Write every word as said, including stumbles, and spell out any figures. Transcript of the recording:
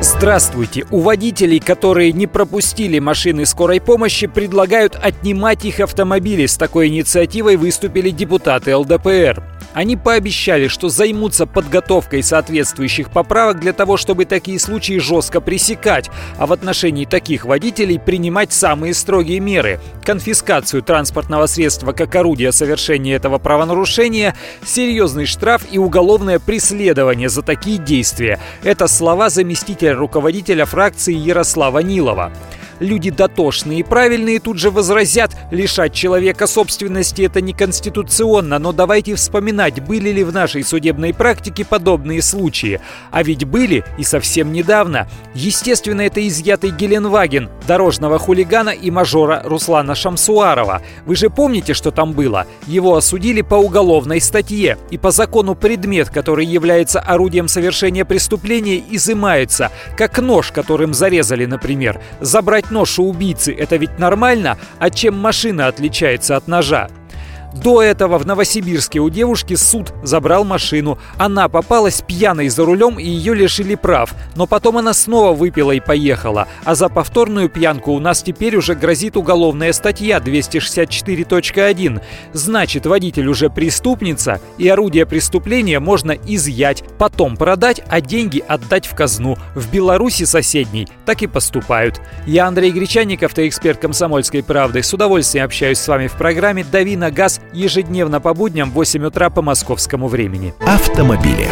Здравствуйте! У водителей, которые не пропустили машины скорой помощи, предлагают отнимать их автомобили. С такой инициативой выступили депутаты эл дэ пэ эр. Они пообещали, что займутся подготовкой соответствующих поправок для того, чтобы такие случаи жестко пресекать, а в отношении таких водителей принимать самые строгие меры – конфискацию транспортного средства как орудия совершения этого правонарушения, серьезный штраф и уголовное преследование за такие действия. Это слова заместителя руководителя руководителя фракции Ярослава Нилова. Люди дотошные и правильные тут же возразят: лишать человека собственности — это неконституционно, но давайте вспоминать, были ли в нашей судебной практике подобные случаи. А ведь были, и совсем недавно. Естественно, это изъятый Геленваген дорожного хулигана и мажора Руслана Шамсуарова. Вы же помните, что там было? Его осудили по уголовной статье, и по закону предмет, который является орудием совершения преступления, изымается, как нож, которым зарезали, например. Забрать нож у убийцы — это ведь нормально, а чем машина отличается от ножа? До этого в Новосибирске у девушки суд забрал машину. Она попалась пьяной за рулем, и ее лишили прав. Но потом она снова выпила и поехала. А за повторную пьянку у нас теперь уже грозит уголовная статья двести шестьдесят четыре точка один. Значит, водитель уже преступница, и орудие преступления можно изъять, потом продать, а деньги отдать в казну. В Беларуси соседней так и поступают. Я Андрей Гречанник, автоэксперт «Комсомольской правды». С удовольствием общаюсь с вами в программе «Дави на газ» ежедневно по будням в восемь утра по московскому времени. Автомобили.